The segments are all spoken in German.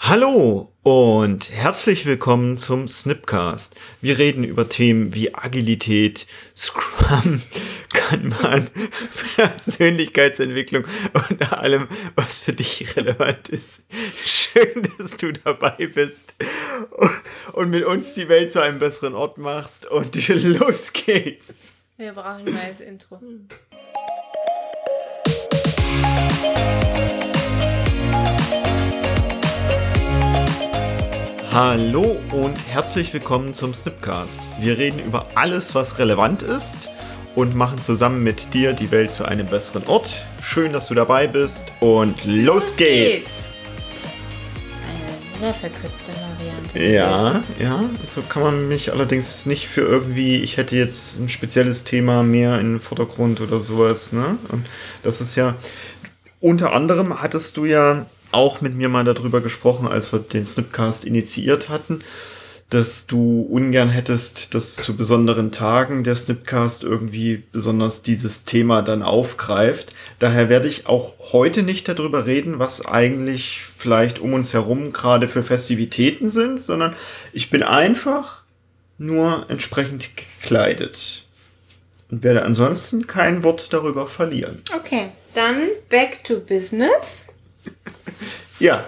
Hallo und herzlich willkommen zum Snipcast. Wir reden über Themen wie Agilität, Scrum, Kanban, Persönlichkeitsentwicklung und allem, was für dich relevant ist. Schön, dass du dabei bist und mit uns die Welt zu einem besseren Ort machst. Und los geht's. Wir brauchen ein neues Intro. Hallo und herzlich willkommen zum Snipcast. Wir reden über alles, was relevant ist und machen zusammen mit dir die Welt zu einem besseren Ort. Schön, dass du dabei bist und los geht's! Eine sehr verkürzte Variante. Ja. So kann man mich allerdings nicht für irgendwie, ich hätte jetzt ein spezielles Thema mehr in den Vordergrund oder sowas. Ne? Und das ist ja, unter anderem hattest du ja auch mit mir mal darüber gesprochen, als wir den Snipcast initiiert hatten, dass du ungern hättest, dass zu besonderen Tagen der Snipcast irgendwie besonders dieses Thema dann aufgreift. Daher werde ich auch heute nicht darüber reden, was eigentlich vielleicht um uns herum gerade für Festivitäten sind, sondern ich bin einfach nur entsprechend gekleidet und werde ansonsten kein Wort darüber verlieren. Okay, dann back to business. Ja.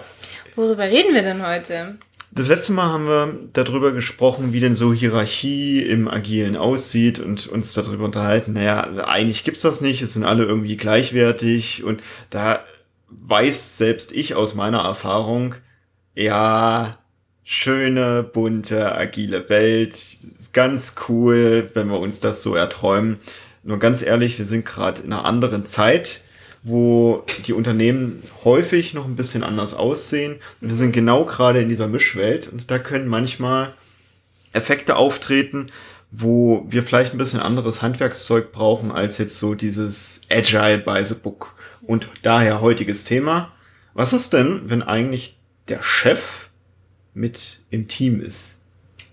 Worüber reden wir denn heute? Das letzte Mal haben wir darüber gesprochen, wie denn so Hierarchie im Agilen aussieht und uns darüber unterhalten, naja, eigentlich gibt's das nicht, es sind alle irgendwie gleichwertig und da weiß selbst ich aus meiner Erfahrung, ja, schöne, bunte, agile Welt, ganz cool, wenn wir uns das so erträumen. Nur ganz ehrlich, wir sind gerade in einer anderen Zeit, wo die Unternehmen häufig noch ein bisschen anders aussehen. Und wir sind genau gerade in dieser Mischwelt und da können manchmal Effekte auftreten, wo wir vielleicht ein bisschen anderes Handwerkszeug brauchen als jetzt so dieses Agile by the Book. Und daher heutiges Thema. Was ist denn, wenn eigentlich der Chef mit im Team ist?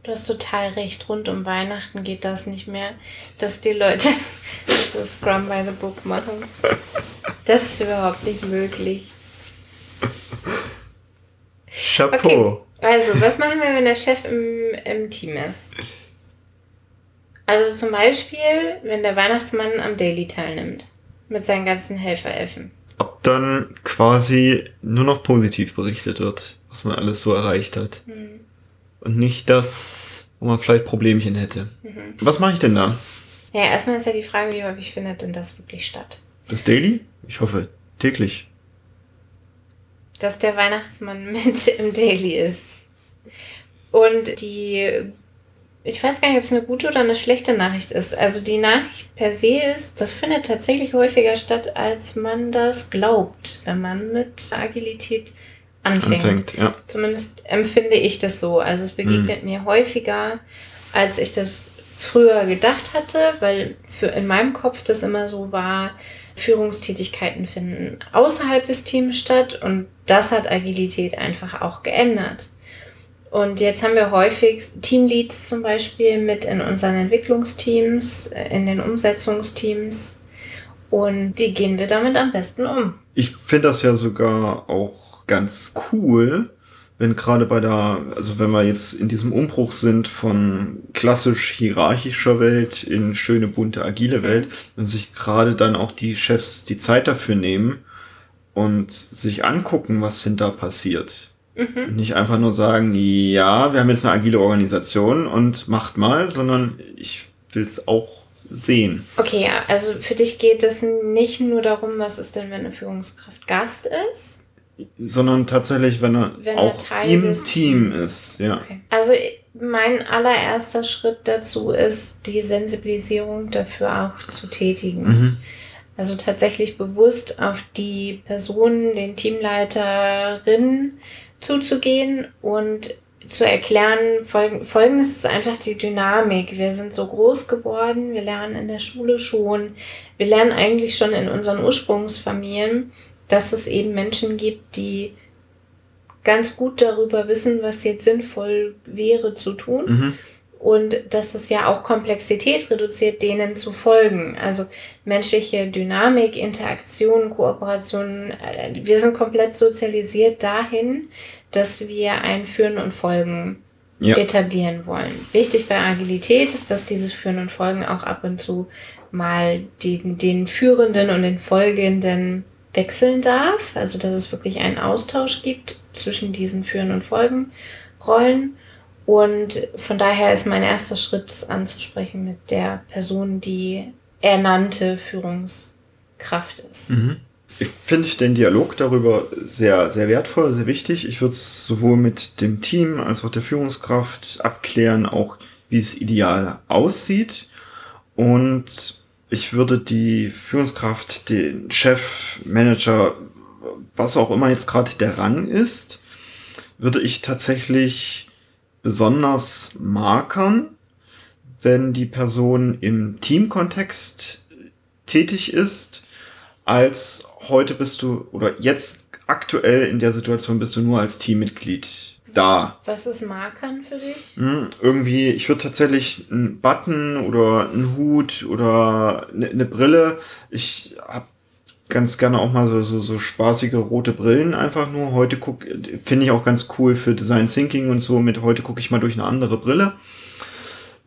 Du hast total recht, rund um Weihnachten geht das nicht mehr, dass die Leute so Scrum by the Book machen. Das ist überhaupt nicht möglich. Chapeau. Okay, also, was machen wir, wenn der Chef im Team ist? Also zum Beispiel, wenn der Weihnachtsmann am Daily teilnimmt, mit seinen ganzen Helferelfen. Ob dann quasi nur noch positiv berichtet wird, was man alles so erreicht hat. Hm. Und nicht das, wo man vielleicht Problemchen hätte. Mhm. Was mache ich denn da? Ja, erstmal ist ja die Frage, wie häufig findet denn das wirklich statt? Das Daily? Ich hoffe, täglich. Dass der Weihnachtsmann mit im Daily ist. Und die, ich weiß gar nicht, ob es eine gute oder eine schlechte Nachricht ist. Also die Nachricht per se ist, das findet tatsächlich häufiger statt, als man das glaubt, wenn man mit Agilität anfängt. Ja. Zumindest empfinde ich das so. Also es begegnet mir häufiger, als ich das früher gedacht hatte, weil in meinem Kopf das immer so war, Führungstätigkeiten finden außerhalb des Teams statt und das hat Agilität einfach auch geändert. Und jetzt haben wir häufig Teamleads zum Beispiel mit in unseren Entwicklungsteams, in den Umsetzungsteams und wie gehen wir damit am besten um? Ich finde das ja sogar auch ganz cool, wenn gerade wenn wir jetzt in diesem Umbruch sind von klassisch hierarchischer Welt in schöne, bunte, agile Welt, wenn sich gerade dann auch die Chefs die Zeit dafür nehmen und sich angucken, was denn da passiert. Mhm. Und nicht einfach nur sagen, ja, wir haben jetzt eine agile Organisation und macht mal, sondern ich will es auch sehen. Okay, ja, also für dich geht es nicht nur darum, was ist denn, wenn eine Führungskraft Gast ist, sondern tatsächlich, wenn er auch Teil im Team ist. Ja. Okay. Also mein allererster Schritt dazu ist, die Sensibilisierung dafür auch zu tätigen. Mhm. Also tatsächlich bewusst auf die Personen, den Teamleiterinnen zuzugehen und zu erklären, Folgendes ist einfach die Dynamik. Wir sind so groß geworden, wir lernen in der Schule schon, wir lernen eigentlich schon in unseren Ursprungsfamilien, dass es eben Menschen gibt, die ganz gut darüber wissen, was jetzt sinnvoll wäre zu tun. Mhm. und dass es ja auch Komplexität reduziert, denen zu folgen. Also menschliche Dynamik, Interaktion, Kooperation, wir sind komplett sozialisiert dahin, dass wir ein Führen und Folgen etablieren wollen. Wichtig bei Agilität ist, dass dieses Führen und Folgen auch ab und zu mal den Führenden und den Folgenden wechseln darf, also dass es wirklich einen Austausch gibt zwischen diesen Führen- und Folgenrollen. Und von daher ist mein erster Schritt, das anzusprechen mit der Person, die ernannte Führungskraft ist. Mhm. Ich finde den Dialog darüber sehr, sehr wertvoll, sehr wichtig. Ich würde es sowohl mit dem Team als auch der Führungskraft abklären, auch wie es ideal aussieht. Und ich würde die Führungskraft, den Chef, Manager, was auch immer jetzt gerade der Rang ist, würde ich tatsächlich besonders markern, wenn die Person im Teamkontext tätig ist, als heute bist du oder jetzt aktuell in der Situation bist du nur als Teammitglied da. Was ist Markern für dich? Irgendwie, ich würde tatsächlich einen Button oder einen Hut oder eine Brille. Ich habe ganz gerne auch mal so spaßige rote Brillen einfach nur. Heute finde ich auch ganz cool für Design Thinking und so mit heute gucke ich mal durch eine andere Brille.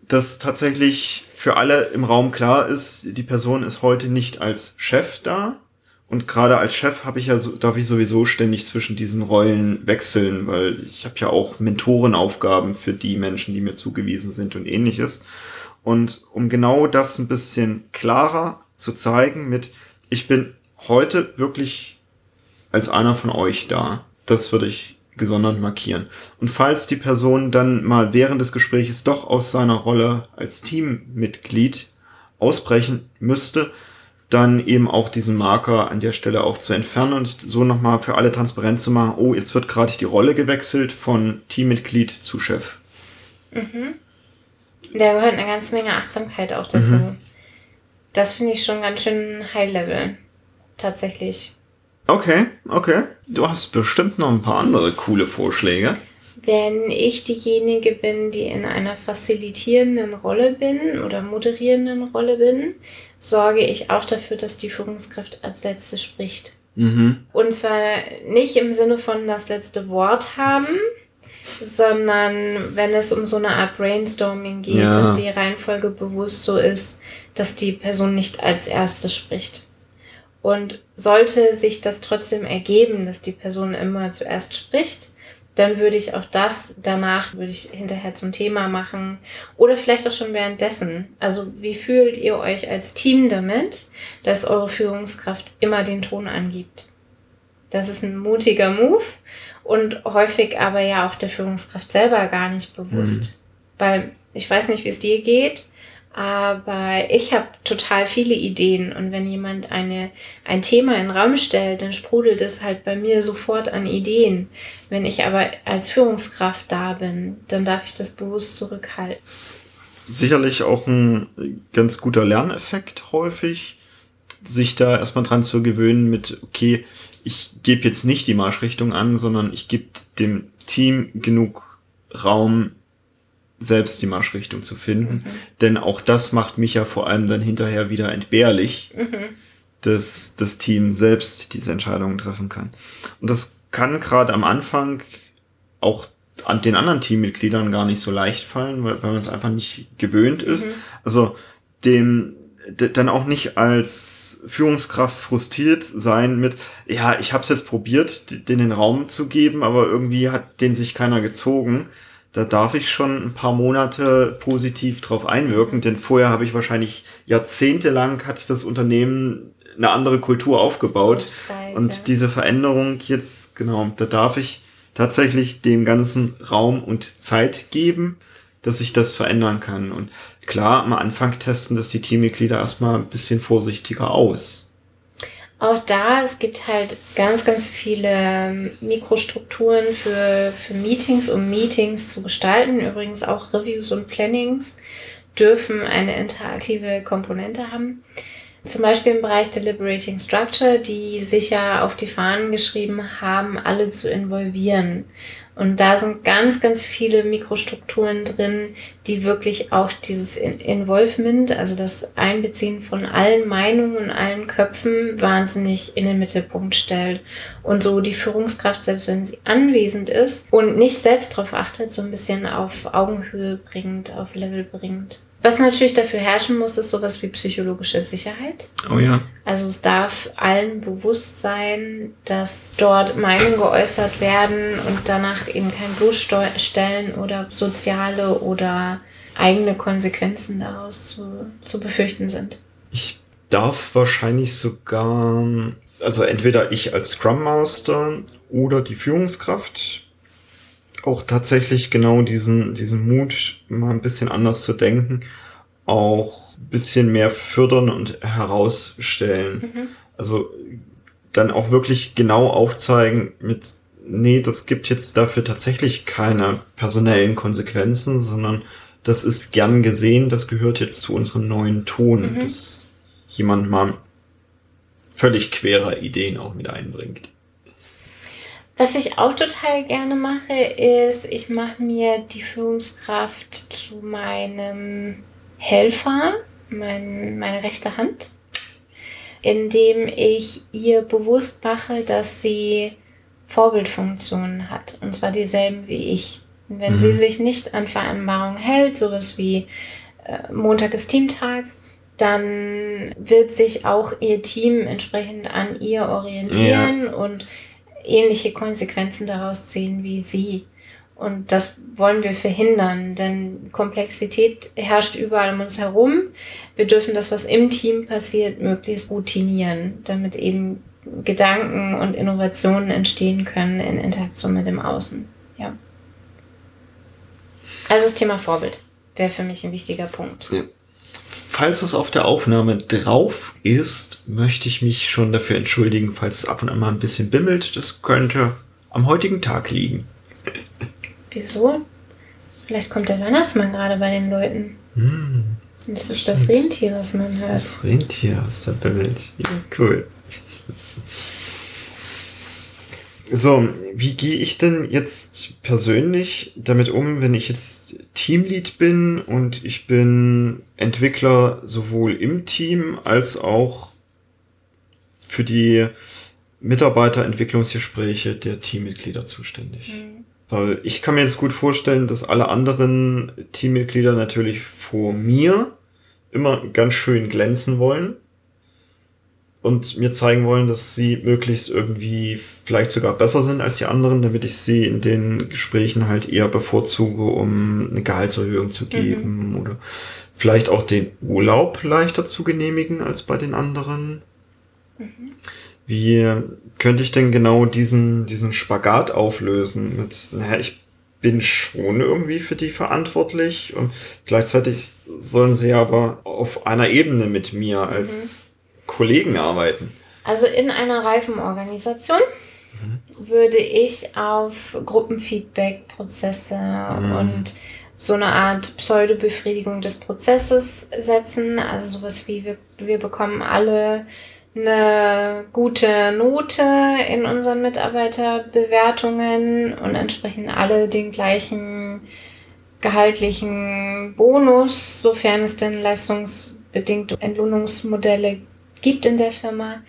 Dass tatsächlich für alle im Raum klar ist, die Person ist heute nicht als Chef da. Und gerade als Chef darf ich sowieso ständig zwischen diesen Rollen wechseln, weil ich habe ja auch Mentorenaufgaben für die Menschen, die mir zugewiesen sind und ähnliches. Und um genau das ein bisschen klarer zu zeigen mit, ich bin heute wirklich als einer von euch da. Das würde ich gesondert markieren. Und falls die Person dann mal während des Gesprächs doch aus seiner Rolle als Teammitglied ausbrechen müsste, dann eben auch diesen Marker an der Stelle auch zu entfernen und so nochmal für alle transparent zu machen, oh, jetzt wird gerade die Rolle gewechselt von Teammitglied zu Chef. Mhm. Da gehört eine ganze Menge Achtsamkeit auch dazu. Mhm. Das finde ich schon ganz schön High-Level, tatsächlich. Okay. Du hast bestimmt noch ein paar andere coole Vorschläge. Wenn ich diejenige bin, die in einer facilitierenden Rolle bin oder moderierenden Rolle bin, sorge ich auch dafür, dass die Führungskraft als Letzte spricht. Mhm. Und zwar nicht im Sinne von das letzte Wort haben, sondern wenn es um so eine Art Brainstorming geht, dass die Reihenfolge bewusst so ist, dass die Person nicht als Erste spricht. Und sollte sich das trotzdem ergeben, dass die Person immer zuerst spricht, dann würde ich auch das danach, würde ich hinterher zum Thema machen oder vielleicht auch schon währenddessen. Also wie fühlt ihr euch als Team damit, dass eure Führungskraft immer den Ton angibt? Das ist ein mutiger Move und häufig aber ja auch der Führungskraft selber gar nicht bewusst. Mhm. Weil ich weiß nicht, wie es dir geht, aber ich habe total viele Ideen und wenn jemand ein Thema in den Raum stellt, dann sprudelt es halt bei mir sofort an Ideen. Wenn ich aber als Führungskraft da bin, dann darf ich das bewusst zurückhalten. Sicherlich auch ein ganz guter Lerneffekt häufig, sich da erstmal dran zu gewöhnen mit, okay, ich gebe jetzt nicht die Marschrichtung an, sondern ich gebe dem Team genug Raum, selbst die Marschrichtung zu finden, denn auch das macht mich ja vor allem dann hinterher wieder entbehrlich, dass das Team selbst diese Entscheidungen treffen kann. Und das kann gerade am Anfang auch an den anderen Teammitgliedern gar nicht so leicht fallen, weil man es einfach nicht gewöhnt ist. Also dann auch nicht als Führungskraft frustriert sein mit, ja, ich habe es jetzt probiert, den Raum zu geben, aber irgendwie hat den sich keiner gezogen. Da darf ich schon ein paar Monate positiv drauf einwirken, denn vorher habe ich wahrscheinlich jahrzehntelang hat das Unternehmen eine andere Kultur aufgebaut. Und diese Veränderung jetzt, genau, da darf ich tatsächlich dem ganzen Raum und Zeit geben, dass ich das verändern kann. Und klar, am Anfang testen das die Teammitglieder erstmal ein bisschen vorsichtiger aus. Auch da, es gibt halt ganz, ganz viele Mikrostrukturen für Meetings, um Meetings zu gestalten. Übrigens auch Reviews und Plannings dürfen eine interaktive Komponente haben. Zum Beispiel im Bereich Deliberating Structure, die sich ja auf die Fahnen geschrieben haben, alle zu involvieren. Und da sind ganz, ganz viele Mikrostrukturen drin, die wirklich auch dieses Involvement, also das Einbeziehen von allen Meinungen und allen Köpfen wahnsinnig in den Mittelpunkt stellt. Und so die Führungskraft, selbst wenn sie anwesend ist und nicht selbst darauf achtet, so ein bisschen auf Augenhöhe bringt, auf Level bringt. Was natürlich dafür herrschen muss, ist sowas wie psychologische Sicherheit. Oh ja. Also es darf allen bewusst sein, dass dort Meinungen geäußert werden und danach eben kein Bloßstellen oder soziale oder eigene Konsequenzen daraus zu befürchten sind. Ich darf wahrscheinlich sogar, also entweder ich als Scrum Master oder die Führungskraft, auch tatsächlich genau diesen Mut, mal ein bisschen anders zu denken, auch ein bisschen mehr fördern und herausstellen. Mhm. Also dann auch wirklich genau aufzeigen mit, nee, das gibt jetzt dafür tatsächlich keine personellen Konsequenzen, sondern das ist gern gesehen, das gehört jetzt zu unserem neuen Ton, dass jemand mal völlig querer Ideen auch mit einbringt. Was ich auch total gerne mache, ist, ich mache mir die Führungskraft zu meinem Helfer, meine rechte Hand, indem ich ihr bewusst mache, dass sie Vorbildfunktionen hat, und zwar dieselben wie ich. Und wenn sie sich nicht an Vereinbarungen hält, sowas wie Montag ist Teamtag, dann wird sich auch ihr Team entsprechend an ihr orientieren und ähnliche Konsequenzen daraus ziehen wie sie. Und das wollen wir verhindern, denn Komplexität herrscht überall um uns herum. Wir dürfen das, was im Team passiert, möglichst routinieren, damit eben Gedanken und Innovationen entstehen können in Interaktion mit dem Außen. Ja. Also das Thema Vorbild wäre für mich ein wichtiger Punkt. Ja. Falls es auf der Aufnahme drauf ist, möchte ich mich schon dafür entschuldigen, falls es ab und an mal ein bisschen bimmelt. Das könnte am heutigen Tag liegen. Wieso? Vielleicht kommt der Weihnachtsmann gerade bei den Leuten. Das ist das Rentier, was man hört. Das Rentier, was da bimmelt. Ja, cool. So, wie gehe ich denn jetzt persönlich damit um, wenn ich jetzt Teamlead bin und ich bin Entwickler sowohl im Team als auch für die Mitarbeiterentwicklungsgespräche der Teammitglieder zuständig? Weil ich kann mir jetzt gut vorstellen, dass alle anderen Teammitglieder natürlich vor mir immer ganz schön glänzen wollen. Und mir zeigen wollen, dass sie möglichst irgendwie vielleicht sogar besser sind als die anderen, damit ich sie in den Gesprächen halt eher bevorzuge, um eine Gehaltserhöhung zu geben oder vielleicht auch den Urlaub leichter zu genehmigen als bei den anderen. Wie könnte ich denn genau diesen Spagat auflösen mit, naja, ich bin schon irgendwie für die verantwortlich und gleichzeitig sollen sie aber auf einer Ebene mit mir als Kollegen arbeiten. Also in einer reifen Organisation würde ich auf Gruppenfeedback-Prozesse und so eine Art Pseudo-Befriedigung des Prozesses setzen. Also sowas wie, wir bekommen alle eine gute Note in unseren Mitarbeiterbewertungen und entsprechend alle den gleichen gehaltlichen Bonus, sofern es denn leistungsbedingte Entlohnungsmodelle gibt in der Firma.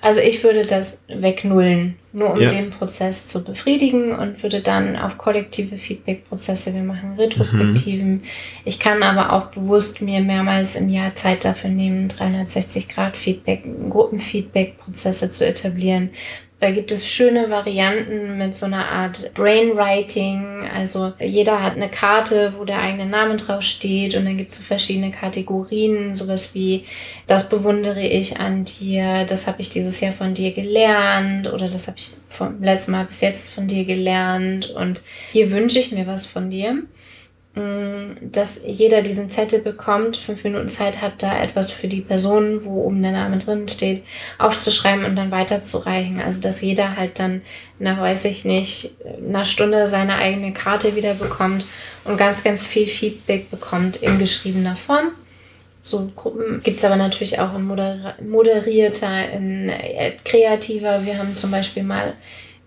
Also ich würde das wegnullen, nur um den Prozess zu befriedigen, und würde dann auf kollektive Feedback-Prozesse, wir machen Retrospektiven. Ich kann aber auch bewusst mir mehrmals im Jahr Zeit dafür nehmen, 360 Grad Feedback, Gruppenfeedback-Prozesse zu etablieren. Da gibt es schöne Varianten mit so einer Art Brainwriting. Also jeder hat eine Karte, wo der eigene Name drauf steht, und dann gibt es so verschiedene Kategorien, sowas wie, das bewundere ich an dir, das habe ich dieses Jahr von dir gelernt oder das habe ich vom letzten Mal bis jetzt von dir gelernt und hier wünsche ich mir was von dir. Dass jeder diesen Zettel bekommt, 5 Minuten Zeit hat, da etwas für die Person, wo oben der Name drin steht, aufzuschreiben und dann weiterzureichen. Also dass jeder halt dann nach, weiß ich nicht, einer Stunde seine eigene Karte wieder bekommt und ganz, ganz viel Feedback bekommt in geschriebener Form. so in Gruppen. Gibt es aber natürlich auch in moderierter, in kreativer. Wir haben zum Beispiel mal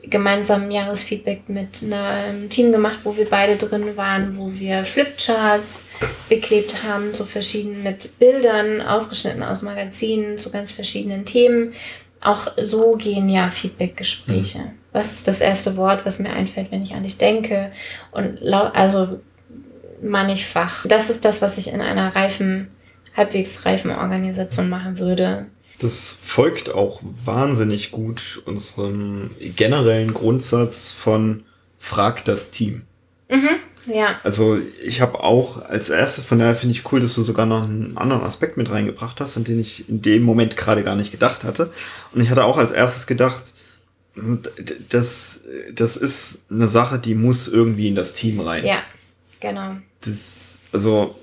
gemeinsam ein Jahresfeedback mit einem Team gemacht, wo wir beide drin waren, wo wir Flipcharts beklebt haben, so verschieden mit Bildern, ausgeschnitten aus Magazinen zu ganz verschiedenen Themen. Auch so gehen ja Feedbackgespräche. Mhm. Was ist das erste Wort, was mir einfällt, wenn ich an dich denke? Und also mannigfach. Das ist das, was ich in einer halbwegs reifen Organisation machen würde. Das folgt auch wahnsinnig gut unserem generellen Grundsatz von frag das Team. Mhm, ja. Also ich habe auch als erstes, von daher finde ich cool, dass du sogar noch einen anderen Aspekt mit reingebracht hast, an den ich in dem Moment gerade gar nicht gedacht hatte. Und ich hatte auch als erstes gedacht, das ist eine Sache, die muss irgendwie in das Team rein. Ja, genau.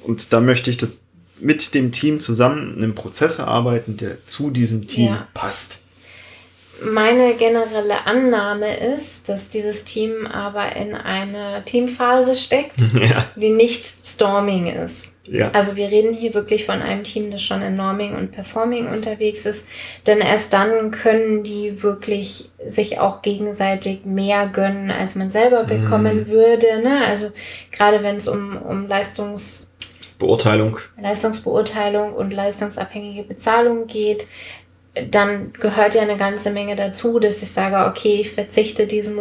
Und da möchte ich das mit dem Team zusammen einen Prozess erarbeiten, der zu diesem Team passt. Meine generelle Annahme ist, dass dieses Team aber in einer Teamphase steckt, die nicht Storming ist. Ja. Also wir reden hier wirklich von einem Team, das schon in Norming und Performing unterwegs ist, denn erst dann können die wirklich sich auch gegenseitig mehr gönnen, als man selber bekommen würde. Ne? Also gerade wenn es um Leistungsbeurteilung und leistungsabhängige Bezahlung geht, dann gehört ja eine ganze Menge dazu, dass ich sage, okay, ich verzichte dieses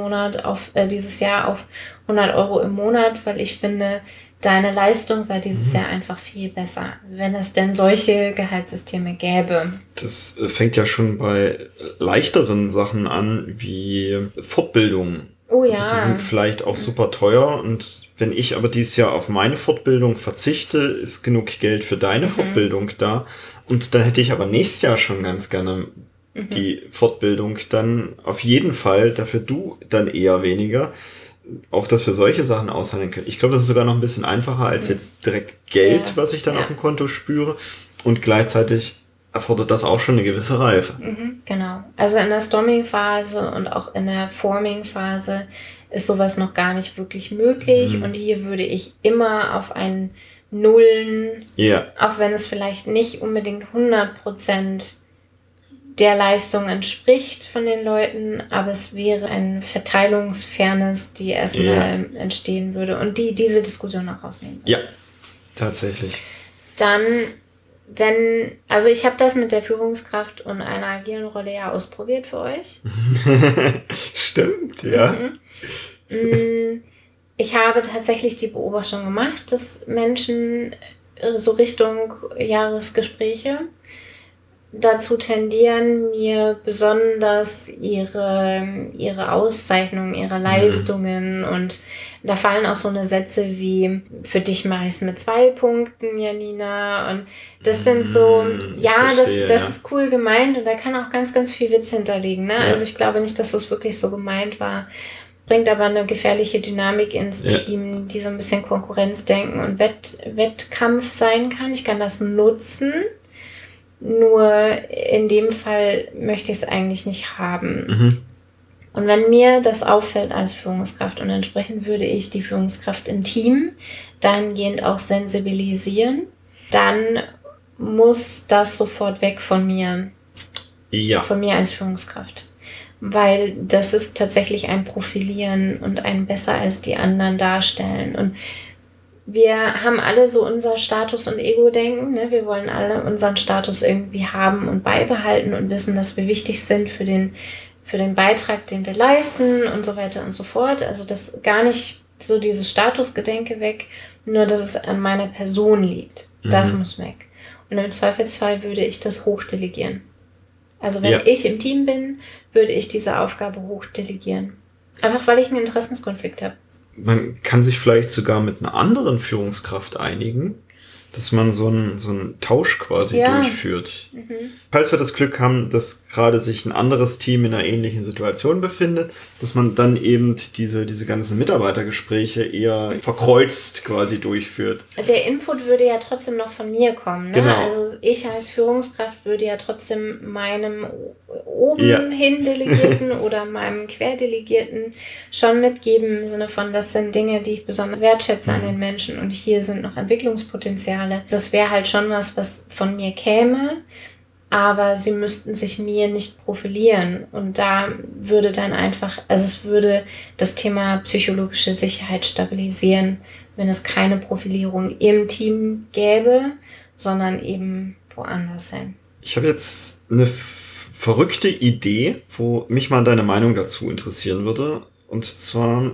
Jahr auf 100 Euro im Monat, weil ich finde, deine Leistung war dieses Jahr einfach viel besser, wenn es denn solche Gehaltssysteme gäbe. Das fängt ja schon bei leichteren Sachen an, wie Fortbildungen. Oh ja. Also die sind vielleicht auch super teuer, und wenn ich aber dieses Jahr auf meine Fortbildung verzichte, ist genug Geld für deine Fortbildung da, und dann hätte ich aber nächstes Jahr schon ganz gerne die Fortbildung dann auf jeden Fall, dafür du dann eher weniger, auch dass wir solche Sachen aushandeln können. Ich glaube, das ist sogar noch ein bisschen einfacher als jetzt direkt Geld, was ich dann auf dem Konto spüre, und gleichzeitig erfordert das auch schon eine gewisse Reife. Mhm, genau. Also in der Storming-Phase und auch in der Forming-Phase ist sowas noch gar nicht wirklich möglich. Und hier würde ich immer auf einen Nullen, auch wenn es vielleicht nicht unbedingt 100% der Leistung entspricht von den Leuten, aber es wäre eine Verteilungsfairness, die erstmal entstehen würde und die diese Diskussion auch rausnehmen würde. Ja, tatsächlich. Dann also ich habe das mit der Führungskraft und einer agilen Rolle ja ausprobiert für euch. Stimmt, ja. Ich habe tatsächlich die Beobachtung gemacht, dass Menschen so Richtung Jahresgespräche dazu tendieren, mir besonders ihre Auszeichnungen, ihre Leistungen und da fallen auch so eine Sätze wie, für dich mache ich es mit 2 Punkten, Janina, und das sind so, das ist cool gemeint, und da kann auch ganz, ganz viel Witz hinterliegen, ne? Ja. Also ich glaube nicht, dass das wirklich so gemeint war, bringt aber eine gefährliche Dynamik ins Team, die so ein bisschen Konkurrenzdenken und Wettkampf sein kann. Ich kann das nutzen, nur in dem Fall möchte ich es eigentlich nicht haben. Mhm. Und wenn mir das auffällt als Führungskraft, und entsprechend würde ich die Führungskraft im Team dahingehend auch sensibilisieren, dann muss das sofort weg von mir. Ja. Von mir als Führungskraft. Weil das ist tatsächlich ein Profilieren und ein besser als die anderen darstellen. Und wir haben alle so unser Status- und Ego-Denken. Ne? Wir wollen alle unseren Status irgendwie haben und beibehalten und wissen, dass wir wichtig sind für den Beitrag, den wir leisten und so weiter und so fort. Also das gar nicht so dieses Statusgedenke weg, nur dass es an meiner Person liegt. Das muss weg. Und im Zweifelsfall würde ich das hochdelegieren. Also wenn ich im Team bin, würde ich diese Aufgabe hochdelegieren. Einfach weil ich einen Interessenskonflikt habe. Man kann sich vielleicht sogar mit einer anderen Führungskraft einigen, dass man so einen Tausch quasi durchführt. Falls wir das Glück haben, dass gerade sich ein anderes Team in einer ähnlichen Situation befindet, dass man dann eben diese ganzen Mitarbeitergespräche eher verkreuzt quasi durchführt. Der Input würde ja trotzdem noch von mir kommen. Ne? Genau. Also ich als Führungskraft würde ja trotzdem meinem oben hin Delegierten oder meinem Querdelegierten schon mitgeben, im Sinne von, das sind Dinge, die ich besonders wertschätze an den Menschen, und hier sind noch Entwicklungspotenziale. Potenziale. Das wäre halt schon was von mir käme, aber sie müssten sich mir nicht profilieren. Und da würde dann einfach, also es würde das Thema psychologische Sicherheit stabilisieren, wenn es keine Profilierung im Team gäbe, sondern eben woanders hin. Ich habe jetzt eine verrückte Idee, wo mich mal deine Meinung dazu interessieren würde. Und zwar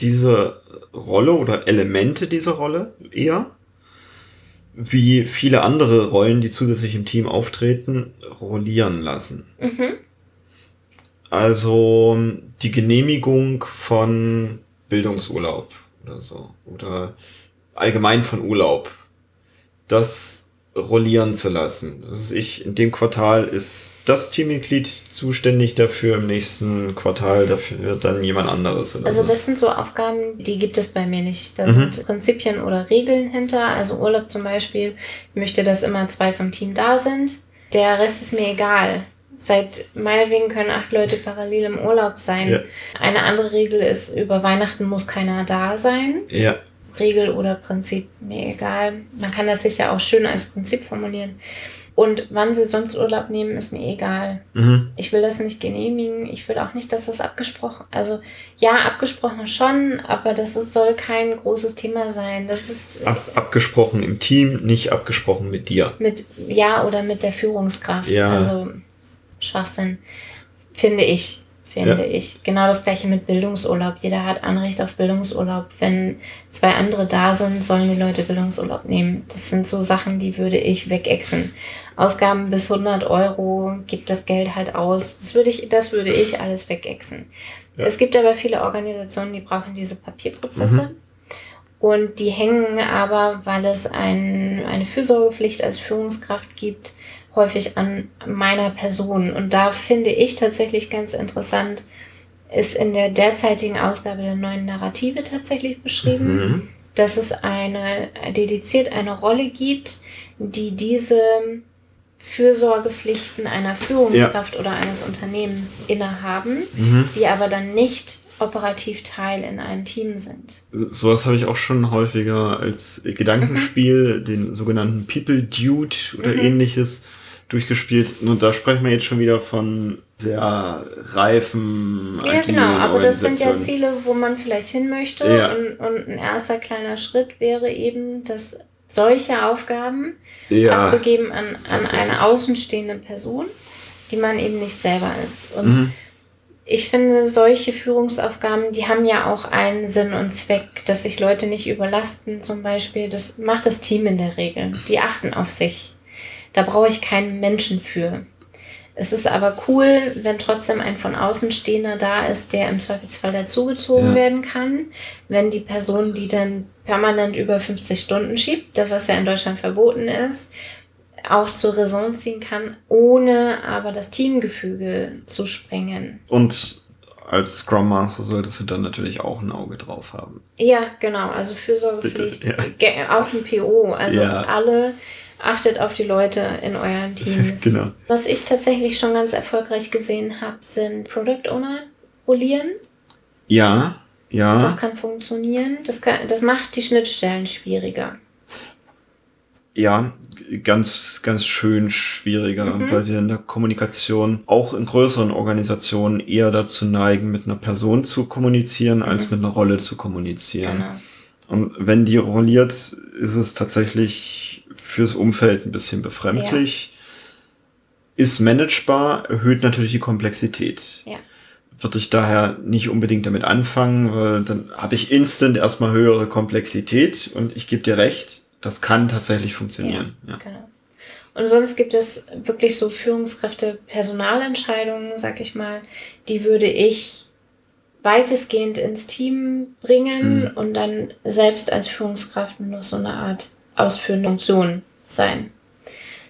diese Rolle oder Elemente dieser Rolle eher, wie viele andere Rollen, die zusätzlich im Team auftreten, rollieren lassen. Mhm. Also die Genehmigung von Bildungsurlaub oder so oder allgemein von Urlaub, das rollieren zu lassen. Also in dem Quartal ist das Teammitglied zuständig dafür, im nächsten Quartal dafür dann jemand anderes. Oder also das sind so Aufgaben, die gibt es bei mir nicht. Da sind Prinzipien oder Regeln hinter. Also Urlaub zum Beispiel, ich möchte, dass immer 2 vom Team da sind. Der Rest ist mir egal. Meinetwegen können 8 Leute parallel im Urlaub sein. Ja. Eine andere Regel ist, über Weihnachten muss keiner da sein. Ja. Regel oder Prinzip, mir egal. Man kann das sicher auch schön als Prinzip formulieren. Und wann sie sonst Urlaub nehmen, ist mir egal. Mhm. Ich will das nicht genehmigen. Ich will auch nicht, dass das abgesprochen... Also ja, abgesprochen schon, aber das soll kein großes Thema sein. Das ist abgesprochen im Team, nicht abgesprochen mit dir. Ja, oder mit der Führungskraft. Ja. Also Schwachsinn, finde ich. Genau das Gleiche mit Bildungsurlaub. Jeder hat Anrecht auf Bildungsurlaub. Wenn 2 andere da sind, sollen die Leute Bildungsurlaub nehmen. Das sind so Sachen, die würde ich wegexen. Ausgaben bis 100 Euro, gibt das Geld halt aus. Das würde ich alles wegexen. Ja. Es gibt aber viele Organisationen, die brauchen diese Papierprozesse. Mhm. Und die hängen aber, weil es eine Fürsorgepflicht als Führungskraft gibt, häufig an meiner Person. Und da finde ich tatsächlich ganz interessant, ist in der derzeitigen Ausgabe der neuen Narrative tatsächlich beschrieben, dass es dediziert eine Rolle gibt, die diese Fürsorgepflichten einer Führungskraft oder eines Unternehmens innehaben, die aber dann nicht operativ Teil in einem Team sind. Sowas habe ich auch schon häufiger als Gedankenspiel, den sogenannten People Dude oder ähnliches, durchgespielt. Und da sprechen wir jetzt schon wieder von sehr reifen, agilen Organisationen. Ja, genau, aber das sind ja Ziele, wo man vielleicht hin möchte. Ja. Und ein erster kleiner Schritt wäre eben, dass solche Aufgaben abzugeben an eine außenstehende Person, die man eben nicht selber ist. Und ich finde, solche Führungsaufgaben, die haben ja auch einen Sinn und Zweck, dass sich Leute nicht überlasten zum Beispiel. Das macht das Team in der Regel. Die achten auf sich. Da brauche ich keinen Menschen für. Es ist aber cool, wenn trotzdem ein von Außenstehender da ist, der im Zweifelsfall dazugezogen werden kann. Wenn die Person, die dann permanent über 50 Stunden schiebt, das was ja in Deutschland verboten ist, auch zur Raison ziehen kann, ohne aber das Teamgefüge zu sprengen. Und als Scrum Master solltest du dann natürlich auch ein Auge drauf haben. Ja, genau. Also Fürsorgepflicht, auch ein PO. Also alle, achtet auf die Leute in euren Teams. Genau. Was ich tatsächlich schon ganz erfolgreich gesehen habe, sind Product Owner rollieren. Ja. Das kann funktionieren. Das macht die Schnittstellen schwieriger. Ja, ganz, ganz schön schwieriger, weil wir in der Kommunikation auch in größeren Organisationen eher dazu neigen, mit einer Person zu kommunizieren, als mit einer Rolle zu kommunizieren. Genau. Und wenn die rolliert, ist es tatsächlich fürs Umfeld ein bisschen befremdlich. Ja. Ist managebar, erhöht natürlich die Komplexität. Ja. Würde ich daher nicht unbedingt damit anfangen, weil dann habe ich instant erstmal höhere Komplexität und ich gebe dir recht, das kann tatsächlich funktionieren. Ja, genau. Und sonst gibt es wirklich so Führungskräfte-Personalentscheidungen, sag ich mal, die würde ich weitestgehend ins Team bringen und dann selbst als Führungskraft nur so eine Art ausführende Funktion sein.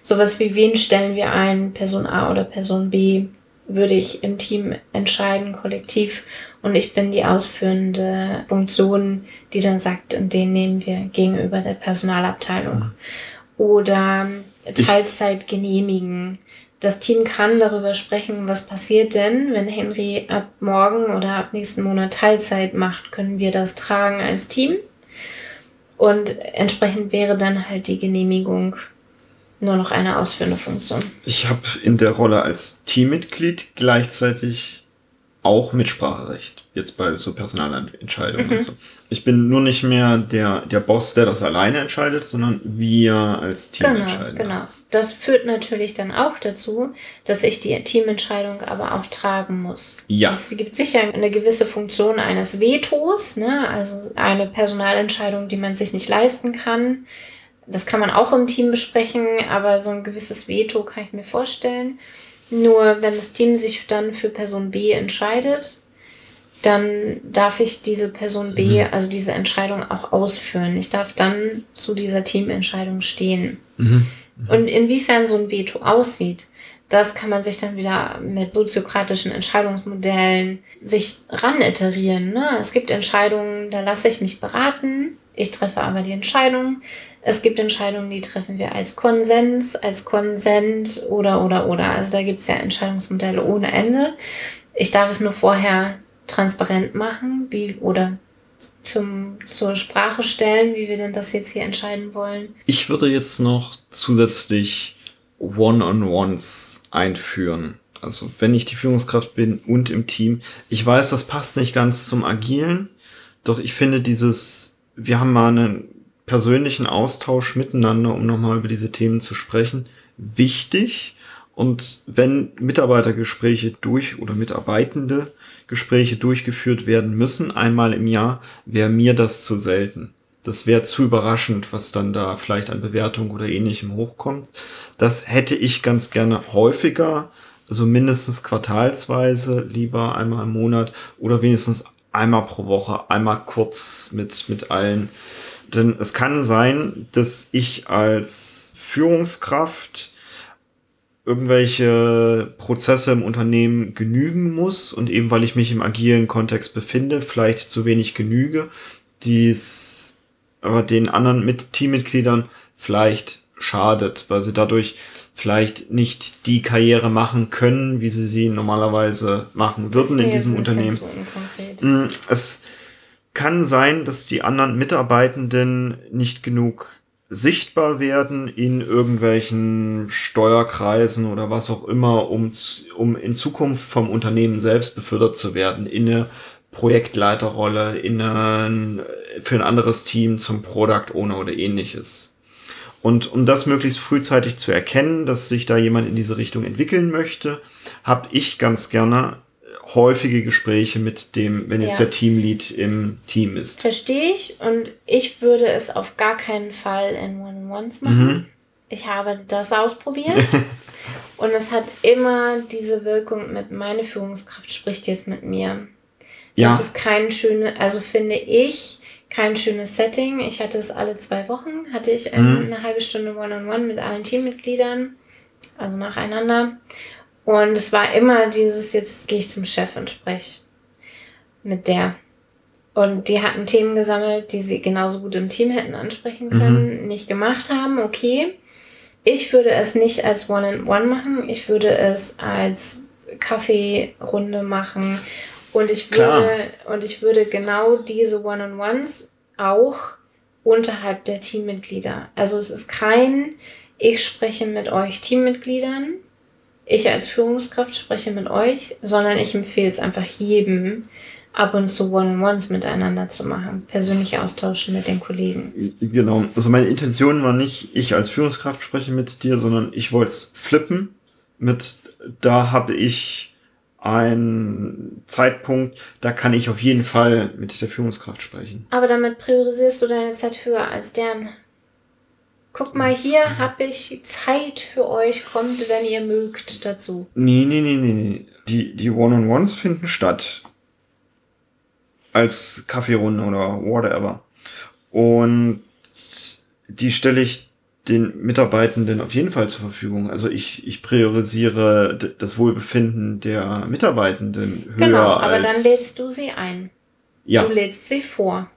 Sowas wie, wen stellen wir ein, Person A oder Person B, würde ich im Team entscheiden, kollektiv. Und ich bin die ausführende Funktion, die dann sagt, und den nehmen wir gegenüber der Personalabteilung. Mhm. Oder Teilzeit genehmigen. Das Team kann darüber sprechen, was passiert denn, wenn Henry ab morgen oder ab nächsten Monat Teilzeit macht. Können wir das tragen als Team? Und entsprechend wäre dann halt die Genehmigung nur noch eine ausführende Funktion. Ich habe in der Rolle als Teammitglied gleichzeitig auch Mitspracherecht, jetzt bei so Personalentscheidungen. Mhm. Und so. Ich bin nur nicht mehr der Boss, der das alleine entscheidet, sondern wir als Team entscheiden. Genau. Das führt natürlich dann auch dazu, dass ich die Teamentscheidung aber auch tragen muss. Ja. Es gibt sicher eine gewisse Funktion eines Vetos, ne? Also eine Personalentscheidung, die man sich nicht leisten kann. Das kann man auch im Team besprechen, aber so ein gewisses Veto kann ich mir vorstellen. Nur wenn das Team sich dann für Person B entscheidet, dann darf ich diese Person B, also diese Entscheidung auch ausführen. Ich darf dann zu dieser Teamentscheidung stehen. Mhm. Mhm. Und inwiefern so ein Veto aussieht, das kann man sich dann wieder mit soziokratischen Entscheidungsmodellen sich ran iterieren, ne? Es gibt Entscheidungen, da lasse ich mich beraten, ich treffe aber die Entscheidung. Es gibt Entscheidungen, die treffen wir als Konsens, als Konsent oder. Also da gibt es ja Entscheidungsmodelle ohne Ende. Ich darf es nur vorher transparent machen, wie oder zur Sprache stellen, wie wir denn das jetzt hier entscheiden wollen. Ich würde jetzt noch zusätzlich One-on-Ones einführen. Also wenn ich die Führungskraft bin und im Team. Ich weiß, das passt nicht ganz zum Agilen, doch ich finde wir haben mal einen persönlichen Austausch miteinander, um nochmal über diese Themen zu sprechen, wichtig. Und wenn Mitarbeitende Gespräche durchgeführt werden müssen, einmal im Jahr, wäre mir das zu selten. Das wäre zu überraschend, was dann da vielleicht an Bewertung oder Ähnlichem hochkommt. Das hätte ich ganz gerne häufiger, also mindestens quartalsweise, lieber einmal im Monat oder wenigstens einmal pro Woche, einmal kurz mit allen. Denn es kann sein, dass ich als Führungskraft irgendwelche Prozesse im Unternehmen genügen muss und eben weil ich mich im agilen Kontext befinde, vielleicht zu wenig genüge, dies aber den anderen Teammitgliedern vielleicht schadet, weil sie dadurch vielleicht nicht die Karriere machen können, wie sie normalerweise machen würden in diesem Unternehmen. Es kann sein, dass die anderen Mitarbeitenden nicht genug sichtbar werden in irgendwelchen Steuerkreisen oder was auch immer, um in Zukunft vom Unternehmen selbst befördert zu werden, in eine Projektleiterrolle, für ein anderes Team zum Product Owner oder Ähnliches. Und um das möglichst frühzeitig zu erkennen, dass sich da jemand in diese Richtung entwickeln möchte, habe ich ganz gerne häufige Gespräche mit dem, wenn jetzt der Teamlead im Team ist. Verstehe ich. Und ich würde es auf gar keinen Fall in One-on-Ones machen. Mhm. Ich habe das ausprobiert. Und es hat immer diese Wirkung mit, meine Führungskraft spricht jetzt mit mir. Ja. Das ist kein schönes Setting. Ich hatte es alle 2 Wochen, hatte ich eine halbe Stunde One-on-One mit allen Teammitgliedern, also nacheinander. Und es war immer dieses, jetzt gehe ich zum Chef und spreche mit der. Und die hatten Themen gesammelt, die sie genauso gut im Team hätten ansprechen können, nicht gemacht haben, okay. Ich würde es nicht als One-on-One machen, ich würde es als Kaffeerunde machen. Und ich würde genau diese One-on-Ones auch unterhalb der Teammitglieder. Also es ist kein, ich spreche mit euch Teammitgliedern, ich als Führungskraft spreche mit euch, sondern ich empfehle es einfach jedem, ab und zu One-on-Ones miteinander zu machen, persönliche Austausche mit den Kollegen. Genau, also meine Intention war nicht, ich als Führungskraft spreche mit dir, sondern ich wollte es flippen mit, da habe ich ein Zeitpunkt, da kann ich auf jeden Fall mit der Führungskraft sprechen. Aber damit priorisierst du deine Zeit höher als deren. Guck mal, hier habe ich Zeit für euch, kommt, wenn ihr mögt, dazu. Nee. Die One-on-Ones finden statt. Als Kaffeerunde oder whatever. Und die stelle ich den Mitarbeitenden auf jeden Fall zur Verfügung. Also ich priorisiere das Wohlbefinden der Mitarbeitenden höher. Genau, aber dann lädst du sie ein. Ja. Du lädst sie vor.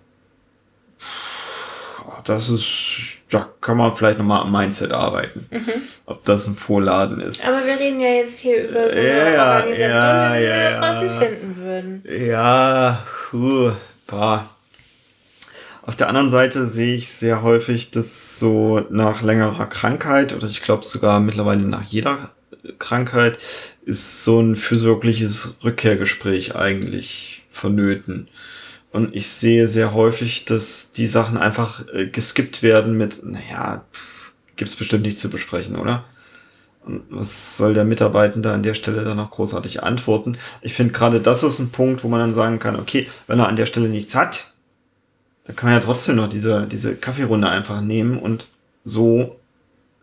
Da kann man vielleicht nochmal am Mindset arbeiten. Mhm. Ob das ein Vorladen ist. Aber wir reden ja jetzt hier über so eine Organisation, die wir da draußen finden würden. Ja, Auf der anderen Seite sehe ich sehr häufig, dass so nach längerer Krankheit oder ich glaube sogar mittlerweile nach jeder Krankheit ist so ein fürsorgliches Rückkehrgespräch eigentlich vonnöten. Und ich sehe sehr häufig, dass die Sachen einfach geskippt werden mit, naja, gibt's bestimmt nicht zu besprechen, oder? Und was soll der Mitarbeitende an der Stelle dann noch großartig antworten? Ich finde gerade das ist ein Punkt, wo man dann sagen kann, okay, wenn er an der Stelle nichts hat, dann kann man ja trotzdem noch diese Kaffeerunde einfach nehmen und so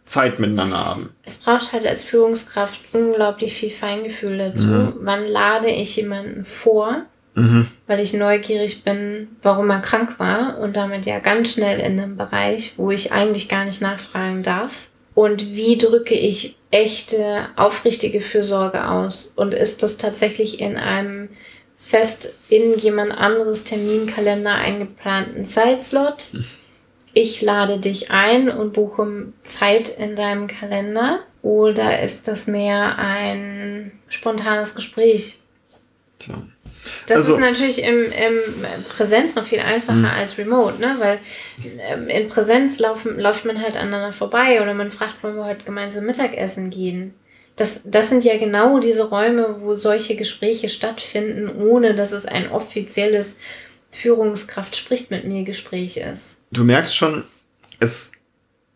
Zeit miteinander haben. Es braucht halt als Führungskraft unglaublich viel Feingefühl dazu. Mhm. Wann lade ich jemanden vor? Mhm. Weil ich neugierig bin, warum er krank war und damit ja ganz schnell in einem Bereich, wo ich eigentlich gar nicht nachfragen darf. Und wie drücke ich echte, aufrichtige Fürsorge aus? Und ist das tatsächlich in einem fest in jemand anderes Terminkalender eingeplanten Zeitslot? Ich lade dich ein und buche Zeit in deinem Kalender. Oder ist das mehr ein spontanes Gespräch? Tja. Das also, ist natürlich im Präsenz noch viel einfacher als remote, ne? Weil in Präsenz läuft man halt aneinander vorbei oder man fragt, wollen wir heute gemeinsam Mittagessen gehen. Das sind ja genau diese Räume, wo solche Gespräche stattfinden, ohne dass es ein offizielles Führungskraft spricht mit mir Gespräch ist. Du merkst schon, es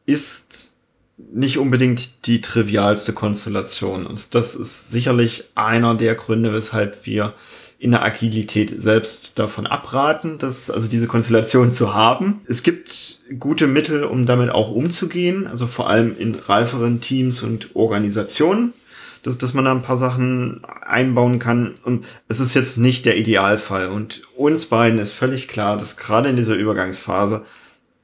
ist nicht unbedingt die trivialste Konstellation. Und das ist sicherlich einer der Gründe, weshalb wir in der Agilität selbst davon abraten, diese Konstellation zu haben. Es gibt gute Mittel, um damit auch umzugehen, also vor allem in reiferen Teams und Organisationen, dass man da ein paar Sachen einbauen kann. Und es ist jetzt nicht der Idealfall. Und uns beiden ist völlig klar, dass gerade in dieser Übergangsphase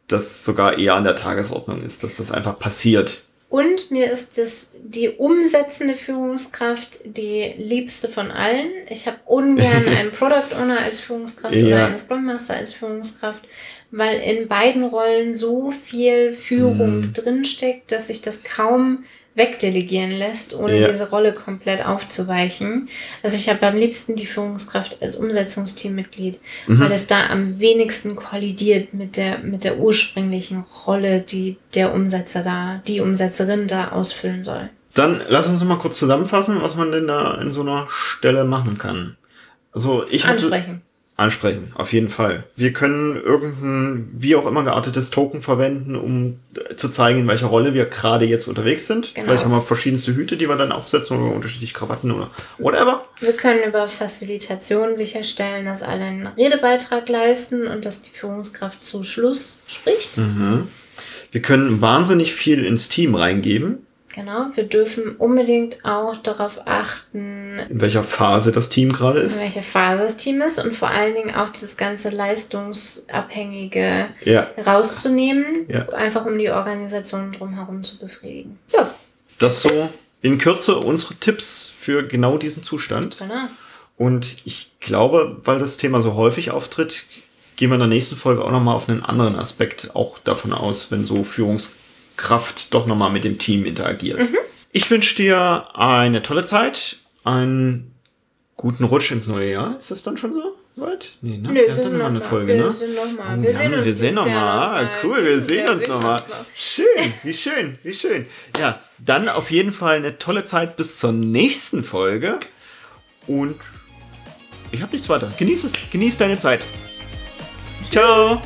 das sogar eher an der Tagesordnung ist, dass das einfach passiert. Und mir ist das die umsetzende Führungskraft die liebste von allen. Ich habe ungern einen Product Owner als Führungskraft oder einen Scrum Master als Führungskraft, weil in beiden Rollen so viel Führung drinsteckt, dass sich das kaum wegdelegieren lässt, ohne diese Rolle komplett aufzuweichen. Also ich habe am liebsten die Führungskraft als Umsetzungsteammitglied, weil es da am wenigsten kollidiert mit der ursprünglichen Rolle, die die Umsetzerin da ausfüllen soll. Dann lass uns nochmal kurz zusammenfassen, was man denn da in so einer Stelle machen kann. Also ich Ansprechen, auf jeden Fall. Wir können irgendein, wie auch immer geartetes Token verwenden, um zu zeigen, in welcher Rolle wir gerade jetzt unterwegs sind. Genau. Vielleicht haben wir verschiedenste Hüte, die wir dann aufsetzen oder unterschiedliche Krawatten oder whatever. Wir können über Facilitation sicherstellen, dass alle einen Redebeitrag leisten und dass die Führungskraft zu Schluss spricht. Mhm. Wir können wahnsinnig viel ins Team reingeben. Genau, wir dürfen unbedingt auch darauf achten, in welcher Phase das Team gerade ist. Und vor allen Dingen auch das ganze Leistungsabhängige rauszunehmen, einfach um die Organisation drumherum zu befriedigen. Ja. Das so in Kürze unsere Tipps für genau diesen Zustand. Genau. Und ich glaube, weil das Thema so häufig auftritt, gehen wir in der nächsten Folge auch nochmal auf einen anderen Aspekt auch davon aus, wenn so Führungskraft doch nochmal mit dem Team interagiert. Mhm. Ich wünsche dir eine tolle Zeit, einen guten Rutsch ins neue Jahr. Ist das dann schon so weit? Nee, ne? Wir sind noch eine Folge, ne? Wir sehen noch mal. Cool, wir sehen uns noch mal. Schön, wie schön. Ja, dann auf jeden Fall eine tolle Zeit bis zur nächsten Folge. Und ich habe nichts weiter. Genieß deine Zeit. Ciao.